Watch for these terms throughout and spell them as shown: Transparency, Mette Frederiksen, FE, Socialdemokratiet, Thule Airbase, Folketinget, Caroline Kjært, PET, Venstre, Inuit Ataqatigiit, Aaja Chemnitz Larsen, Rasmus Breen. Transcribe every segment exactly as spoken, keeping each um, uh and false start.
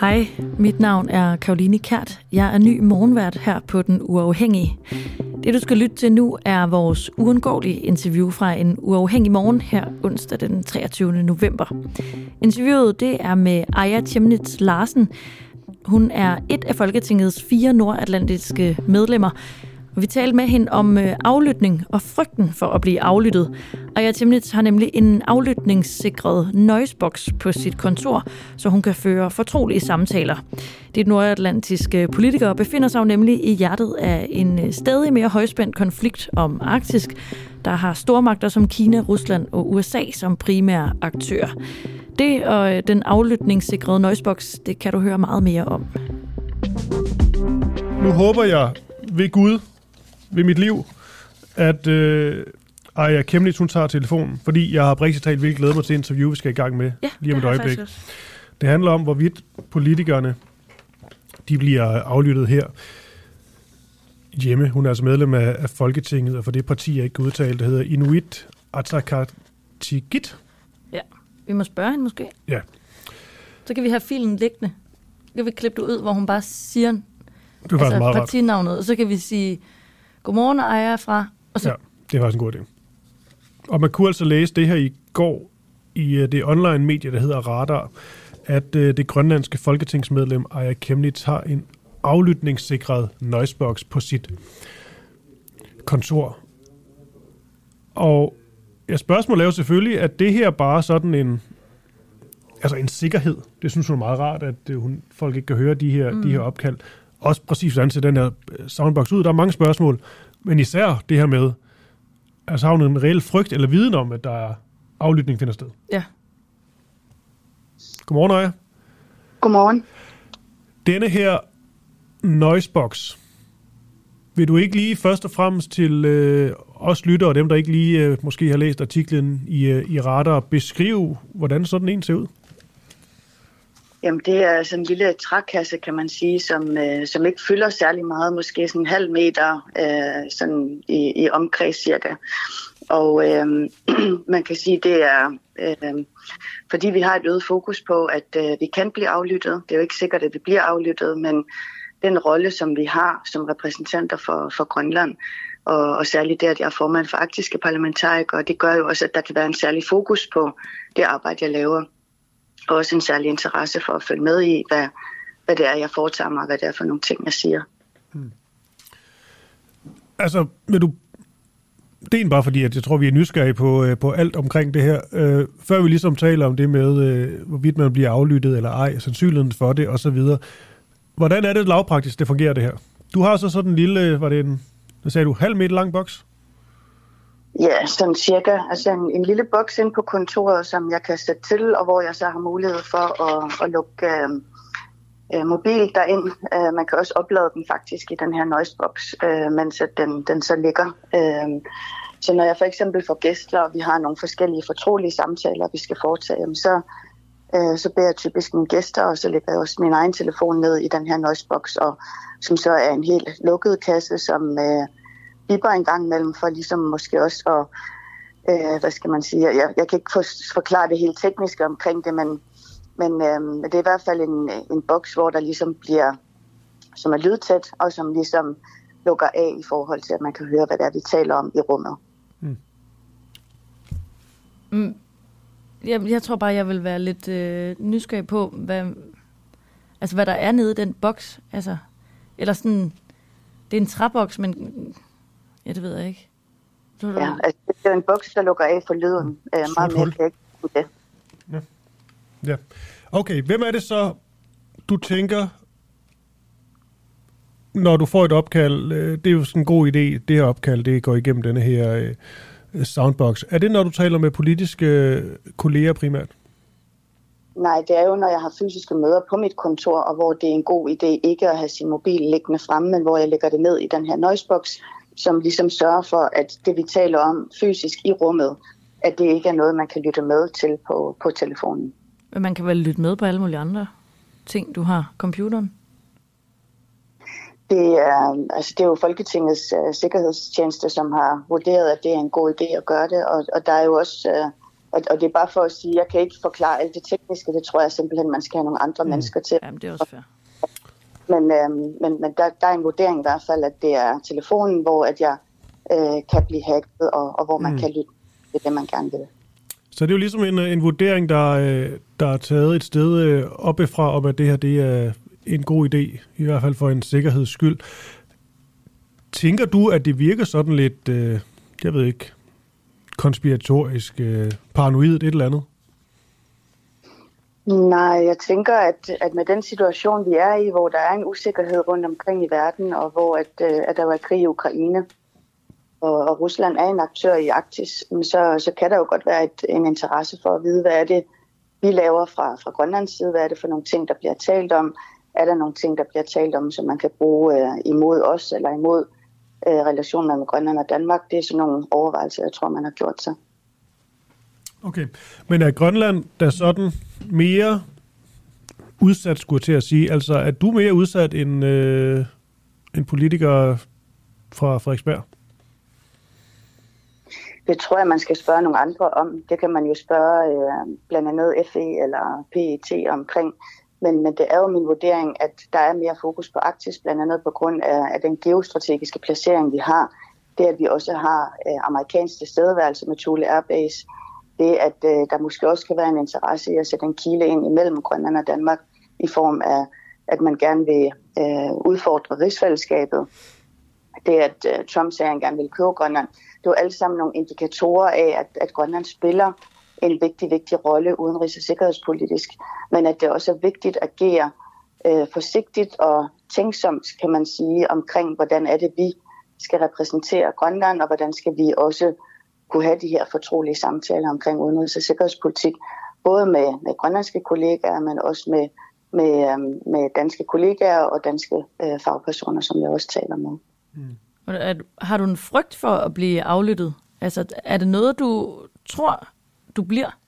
Hej, mit navn er Caroline Kjært. Jeg er ny morgenvært her på Den Uafhængige. Det, du skal lytte til nu, er vores uundgåelige interview fra En Uafhængig Morgen her onsdag den treogtyvende november. Interviewet det er med Aaja Chemnitz Larsen. Hun er et af Folketingets fire nordatlantiske medlemmer. Vi talte med hende om aflytning og frygten for at blive aflyttet. Aaja Chemnitz har nemlig en aflytningssikret noisebox på sit kontor, så hun kan føre fortrolige samtaler. De nordatlantiske politikere befinder sig jo nemlig i hjertet af en stadig mere højspændt konflikt om Arktis, der har stormagter som Kina, Rusland og U S A som primære aktører. Det og den aflytningssikrede noisebox, det kan du høre meget mere om. Nu håber jeg ved Gud, ved mit liv, at øh, Aaja Chemnitz, hun tager telefonen, fordi jeg har oprigtigt talt virkelig glædet mig til det interview, vi skal i gang med ja, lige om et øjeblik. Det handler om, hvorvidt politikerne de bliver aflyttet her hjemme. Hun er altså medlem af, af Folketinget, og for det parti, jeg ikke kan udtale, der hedder Inuit Ataqatigiit. Ja, vi må spørge hende måske. Ja. Så kan vi have filen liggende. Så kan vi klippe det ud, hvor hun bare siger det altså partinavnet, og så kan vi sige... Godmorgen, Aaja fra... Og så... Ja, det var også en god idé. Og man kunne altså læse det her i går i det online medie, der hedder Radar, at det grønlandske folketingsmedlem Aaja Chemnitz har en aflytningssikret noisebox på sit kontor. Og jeg spørgsmål er jo selvfølgelig, at det her bare sådan en... Altså en sikkerhed. Det synes hun er meget rart, at hun, folk ikke kan høre de her, mm. de her opkald. Også præcis hvordan ser den her soundbox ud. Der er mange spørgsmål, men især det her med, altså har hun en reel frygt eller viden om, at der er aflytning finder sted? Ja. Godmorgen, Aaja. Godmorgen. Denne her noisebox, vil du ikke lige først og fremmest til øh, os lyttere og dem, der ikke lige øh, måske har læst artiklen i, øh, i Radar, beskrive, hvordan sådan en ser ud? Jamen, det er sådan en lille trækasse, kan man sige, som, øh, som ikke fylder særlig meget, måske sådan en halv meter øh, sådan i, i omkreds cirka. Og øh, man kan sige, det er, øh, fordi vi har et øget fokus på, at øh, vi kan blive aflyttet. Det er jo ikke sikkert, at vi bliver aflyttet, men den rolle, som vi har som repræsentanter for, for Grønland, og, og særligt det, at jeg er formand for arktiske parlamentarikere, det gør jo også, at der kan være en særlig fokus på det arbejde, jeg laver. Og også en særlig interesse for at følge med i, hvad, hvad det er, jeg foretager mig, og hvad det er for nogle ting, jeg siger. Hmm. Altså, vil du... Det er bare fordi, at jeg tror, vi er nysgerrige på, på alt omkring det her. Øh, før vi ligesom taler om det med, øh, hvorvidt man bliver aflyttet eller ej, sandsynligheden for det osv. Hvordan er det lavpraktisk, det fungerer det her? Du har så sådan en lille, var det en, hvad sagde du, halv meter lang boks? Ja, sådan cirka. Altså en, en lille boks ind på kontoret, som jeg kan sætte til, og hvor jeg så har mulighed for at, at lukke øh, mobil derind. Øh, man kan også oplade den faktisk i den her noisebox, øh, mens at den, den så ligger. Øh, så når jeg for eksempel får gæster, og vi har nogle forskellige fortrolige samtaler, vi skal foretage, så, øh, så beder jeg typisk mine gæster, og så lægger jeg også min egen telefon ned i den her noisebox, og som så er en helt lukket kasse, som... Øh, bipper en gang imellem for ligesom måske også at, øh, hvad skal man sige, jeg, jeg kan ikke for, forklare det helt tekniske omkring det, men, men øh, det er i hvert fald en, en boks, hvor der ligesom bliver, som er lydtæt, og som ligesom lukker af i forhold til, at man kan høre, hvad det er, vi taler om i rummet. Mm. Mm. Jeg, jeg tror bare, jeg vil være lidt øh, nysgerrig på, hvad, altså, hvad der er nede i den boks, altså, eller sådan, det er en træboks, men... Ja, det ved jeg ikke. Det ja, altså, det er en boks, der lukker af for lyden. Øh, meget mere kan jeg ikke det. Ja. Ja. Okay, hvem er det så, du tænker, når du får et opkald, det er jo sådan en god idé, det her opkald, det går igennem denne her soundbox. Er det, når du taler med politiske kolleger primært? Nej, det er jo, når jeg har fysiske møder på mit kontor, og hvor det er en god idé ikke at have sin mobil liggende fremme, men hvor jeg lægger det ned i den her noisebox, som ligesom sørger for, at det, vi taler om fysisk i rummet, at det ikke er noget, man kan lytte med til på, på telefonen. Men man kan vel lytte med på alle mulige andre ting, du har? Computeren? Det er, altså det er jo Folketingets uh, sikkerhedstjeneste, som har vurderet, at det er en god idé at gøre det, og, og der er jo også uh, Og, og det er bare for at sige, at jeg kan ikke forklare alt det tekniske. Det tror jeg simpelthen, man skal have nogle andre mm. mennesker til. Jamen, det er også fair. Men, øh, men, men der, der er en vurdering i hvert fald, at det er telefonen, hvor at jeg øh, kan blive hacket, og, og hvor man mm. kan lytte til det, man gerne vil. Så det er jo ligesom en, en vurdering, der, der er taget et sted oppefra, om at det her det er en god idé, i hvert fald for en sikkerheds skyld. Tænker du, at det virker sådan lidt, øh, jeg ved ikke, konspiratorisk, øh, paranoid, et eller andet? Nej, jeg tænker, at, at med den situation, vi er i, hvor der er en usikkerhed rundt omkring i verden, og hvor at, at der var krig i Ukraine, og, og Rusland er en aktør i Arktis, så, så kan der jo godt være et, en interesse for at vide, hvad er det, vi laver fra, fra Grønlands side, hvad er det for nogle ting, der bliver talt om, er der nogle ting, der bliver talt om, som man kan bruge øh, imod os, eller imod øh, relationer med Grønland og Danmark. Det er sådan nogle overvejelser, jeg tror, man har gjort sig. Okay, men er Grønland da sådan mere udsat, skulle jeg til at sige? Altså, er du mere udsat end, øh, end politikere fra Frederiksberg? Det tror jeg, man skal spørge nogle andre om. Det kan man jo spørge øh, blandt andet F E eller P E T omkring. Men, men det er jo min vurdering, at der er mere fokus på Arktis, blandt andet på grund af, af den geostrategiske placering, vi har. Det, at vi også har øh, amerikansk tilstedeværelse med Thule Airbase. Det, at øh, der måske også kan være en interesse i at sætte en kile ind imellem Grønland og Danmark, i form af, at man gerne vil øh, udfordre rigsfællesskabet. Det, at øh, Trump sagde, at han gerne ville købe Grønland. Det er jo alle sammen nogle indikatorer af, at, at Grønland spiller en vigtig, vigtig rolle udenrigs- og sikkerhedspolitisk. Men at det også er vigtigt at agere øh, forsigtigt og tænksomt, kan man sige, omkring, hvordan er det, vi skal repræsentere Grønland, og hvordan skal vi også kunne have de her fortrolige samtaler omkring udenrigs- og sikkerhedspolitik, både med, med grønlandske kollegaer, men også med, med, med danske kollegaer og danske øh, fagpersoner, som jeg også taler med. Mm. Har du en frygt for at blive aflyttet? Altså, er det noget, du tror, du bliver?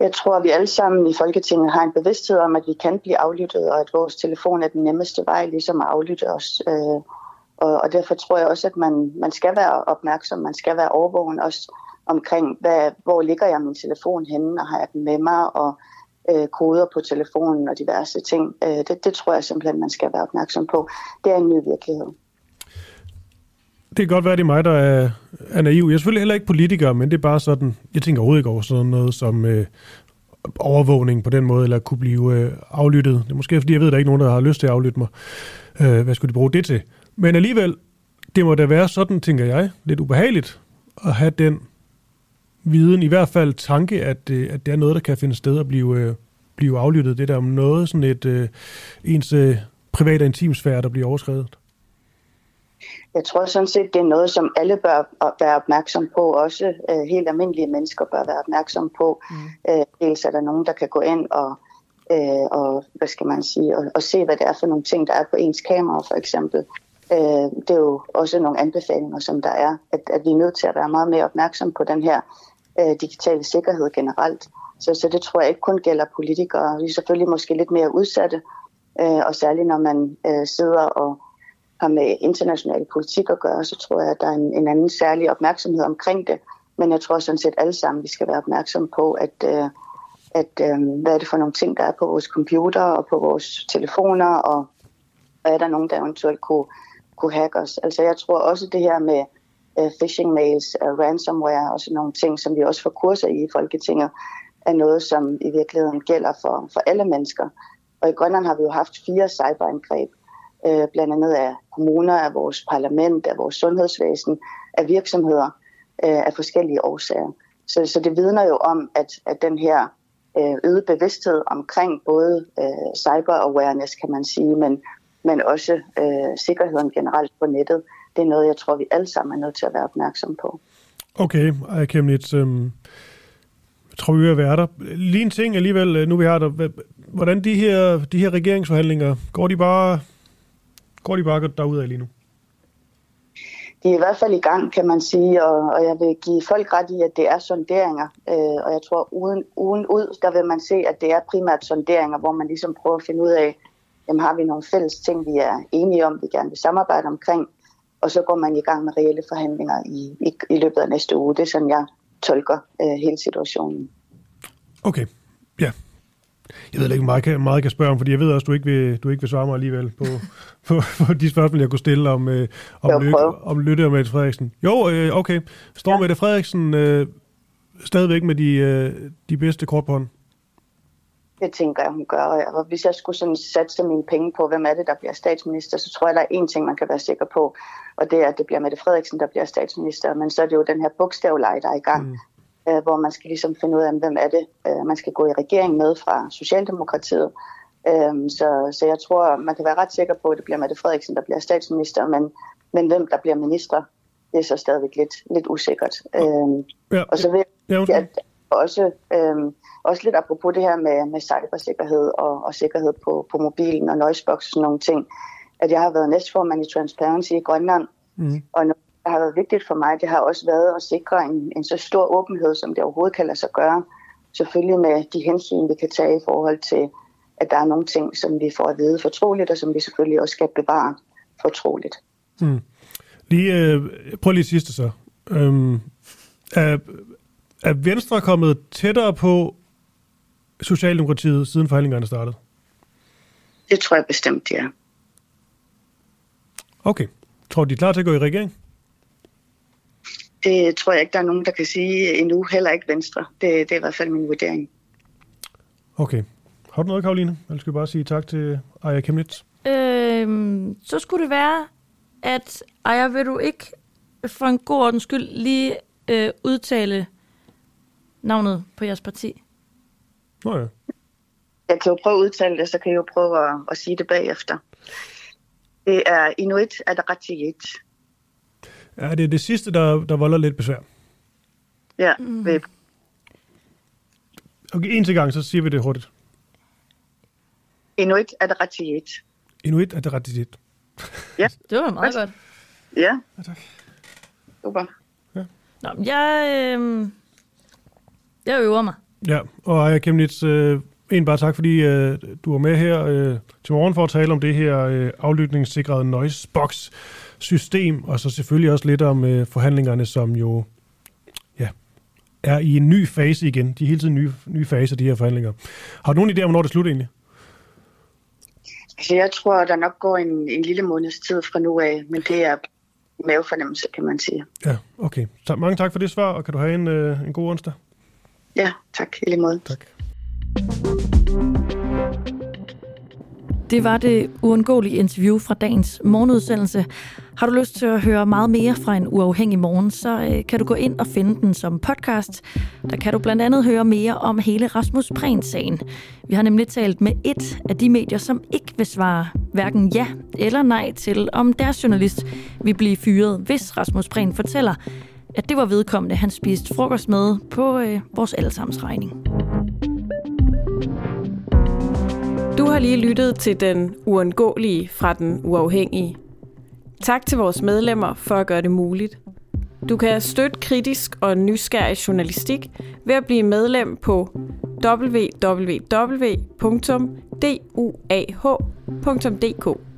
Jeg tror, at vi alle sammen i Folketinget har en bevidsthed om, at vi kan blive aflyttet, og at vores telefon er den nemmeste vej ligesom at aflytte os. Øh, Og derfor tror jeg også, at man, man skal være opmærksom, man skal være overvågen også omkring, hvad, hvor ligger jeg min telefon henne, og har jeg den med mig, og øh, koder på telefonen og diverse ting. Øh, det, det tror jeg simpelthen, man skal være opmærksom på. Det er en ny virkelighed. Det kan godt være, det er mig, der er, er naiv. Jeg er selvfølgelig heller ikke politiker, men det er bare sådan, jeg tænker overhovedet ikke over sådan noget som øh, overvågning på den måde, eller kunne blive øh, aflyttet. Det er måske fordi, jeg ved, der er ikke nogen, der har lyst til at aflytte mig. Øh, hvad skulle de bruge det til? Men alligevel, det må da være sådan, tænker jeg, lidt ubehageligt at have den viden, i hvert fald tanke, at, at det er noget, der kan finde sted at blive, blive aflyttet. Det der om noget, sådan et ens privat og intimsfære, der bliver overskredet. Jeg tror sådan set, det er noget, som alle bør være opmærksom på, også helt almindelige mennesker bør være opmærksom på. Mm. Dels er der nogen, der kan gå ind og og hvad skal man sige, og, og se, hvad det er for nogle ting, der er på ens kamera, for eksempel. Det er jo også nogle anbefalinger, som der er, at, at vi er nødt til at være meget mere opmærksom på den her øh, digitale sikkerhed generelt. Så, så det tror jeg ikke kun gælder politikere. Vi er selvfølgelig måske lidt mere udsatte, øh, og særligt når man øh, sidder og har med international politik at gøre, så tror jeg, at der er en, en anden særlig opmærksomhed omkring det. Men jeg tror sådan set alle sammen, vi skal være opmærksom på, at, øh, at øh, hvad er det for nogle ting, der er på vores computer og på vores telefoner, og, og er der nogen, der eventuelt kunne kunne hacke os. Altså jeg tror også det her med uh, phishing mails, uh, ransomware og sådan nogle ting, som vi også får kurser i i Folketinget, er noget, som i virkeligheden gælder for, for alle mennesker. Og i Grønland har vi jo haft fire cyberangreb, uh, blandt andet af kommuner, af vores parlament, af vores sundhedsvæsen, af virksomheder, uh, af forskellige årsager. Så, så det vidner jo om, at, at den her uh, øget bevidsthed omkring både uh, cyber-awareness, kan man sige, men men også øh, sikkerheden generelt på nettet. Det er noget, jeg tror, vi alle sammen er nødt til at være opmærksom på. Okay, Aaja Chemnitz, øh, jeg tror, vi er ved at være der. Lige en ting alligevel, nu vi har der. Hvordan de her, de her regeringsforhandlinger, går de bare, går de bare derudad lige nu? De er i hvert fald i gang, kan man sige, og, og jeg vil give folk ret i, at det er sonderinger. Øh, og jeg tror, uden, uden ud, der vil man se, at det er primært sonderinger, hvor man ligesom prøver at finde ud af, jamen har vi nogle fælles ting, vi er enige om, vi gerne vil samarbejde omkring, og så går man i gang med reelle forhandlinger i, i, i løbet af næste uge. Det er sådan, jeg tolker øh, hele situationen. Okay, ja. Jeg ved ikke, meget, meget kan spørge om, fordi jeg ved også, du ikke vil, du ikke vil svare mig alligevel på, på, på de spørgsmål, jeg kunne stille om, øh, om, Løkke, om Lytte og Mette Frederiksen. Jo, øh, okay. Står ja. Mette Frederiksen øh, stadigvæk med de, øh, de bedste kort på hånden? Det tænker jeg, hun gør. Ja. Og hvis jeg skulle sådan satse mine penge på, hvem er det, der bliver statsminister, så tror jeg, der er én ting, man kan være sikker på, og det er, at det bliver Mette Frederiksen, der bliver statsminister. Men så er det jo den her bogstavleje, der er i gang. Mm. Hvor man skal ligesom finde ud af, hvem er det, man skal gå i regering med fra Socialdemokratiet. Så, så jeg tror, man kan være ret sikker på, at det bliver Mette Frederiksen, der bliver statsminister, men, men hvem der bliver minister, det er så stadigvæk lidt, lidt usikkert. Ja. Og så vil jeg ja, også, øhm, også lidt apropos det her med, med cybersikkerhed og, og sikkerhed på, på mobilen og noisebox og sådan nogle ting, at jeg har været næstformand i Transparency i Grønland, mm. og det har været vigtigt for mig, det har også været at sikre en, en så stor åbenhed, som det overhovedet kan lade sig gøre. Selvfølgelig med de hensyn, vi kan tage i forhold til, at der er nogle ting, som vi får at vide fortroligt, og som vi selvfølgelig også skal bevare fortroligt. Mm. Lige, øh, prøv lige sidste så. Øhm, er, er Venstre kommet tættere på Socialdemokratiet, siden forhandlingerne startede? Det tror jeg bestemt, ja. Okay. Tror de er klar til at gå i regering? Det tror jeg ikke, der er nogen, der kan sige endnu. Heller ikke Venstre. Det, det er i hvert fald min vurdering. Okay. Har du noget, Karoline? Eller skal vi bare sige tak til Aaja Chemnitz? Øhm, så skulle det være, at Aaja, vil du ikke for en god ordens skyld lige øh, udtale navnet på jeres parti? Nå ja. Jeg kan jo prøve at udtale det, så kan jeg jo prøve at, at sige det bagefter. Det er Inuit Ataqatigiit. Ja, det er det sidste, der, der volder lidt besvær. Ja, væb. Okay, en til gang, så siger vi det hurtigt. Inuit Ataqatigiit. Inuit Ataqatigiit. Ja. Det var meget godt. Ja. Ja, tak. Super. Ja. Nå, men jeg, øh, jeg øver mig. Ja, og Aaja Chemnitz, øh, en bare tak, fordi øh, du var med her øh, til morgen for at tale om det her øh, aflytningssikrede noisebox. System, og så selvfølgelig også lidt om øh, forhandlingerne, som jo ja, er i en ny fase igen. De er hele tiden nye, nye faser, de her forhandlinger. Har du nogen idé om, hvornår det slutter egentlig? Altså, jeg tror, der nok går en, en lille måneds tid fra nu af, men det er mavefornemmelse, kan man sige. Ja, okay. Så mange tak for det svar, og kan du have en, øh, en god onsdag? Ja, tak. I lige måde. Tak. Det var det uundgåelige interview fra dagens morgenudsendelse. Har du lyst til at høre meget mere fra en uafhængig morgen, så kan du gå ind og finde den som podcast. Der kan du blandt andet høre mere om hele Rasmus Breen-sagen. Vi har nemlig talt med et af de medier, som ikke vil svare hverken ja eller nej til, om deres journalist vil blive fyret, hvis Rasmus Breen fortæller, at det var vedkommende, han spiste frokost med på øh, vores allesammens regning. Du har lige lyttet til Den Uundgåelige fra Den Uafhængige. Tak til vores medlemmer for at gøre det muligt. Du kan støtte kritisk og nysgerrig journalistik ved at blive medlem på w w w punktum d u a h punktum d k.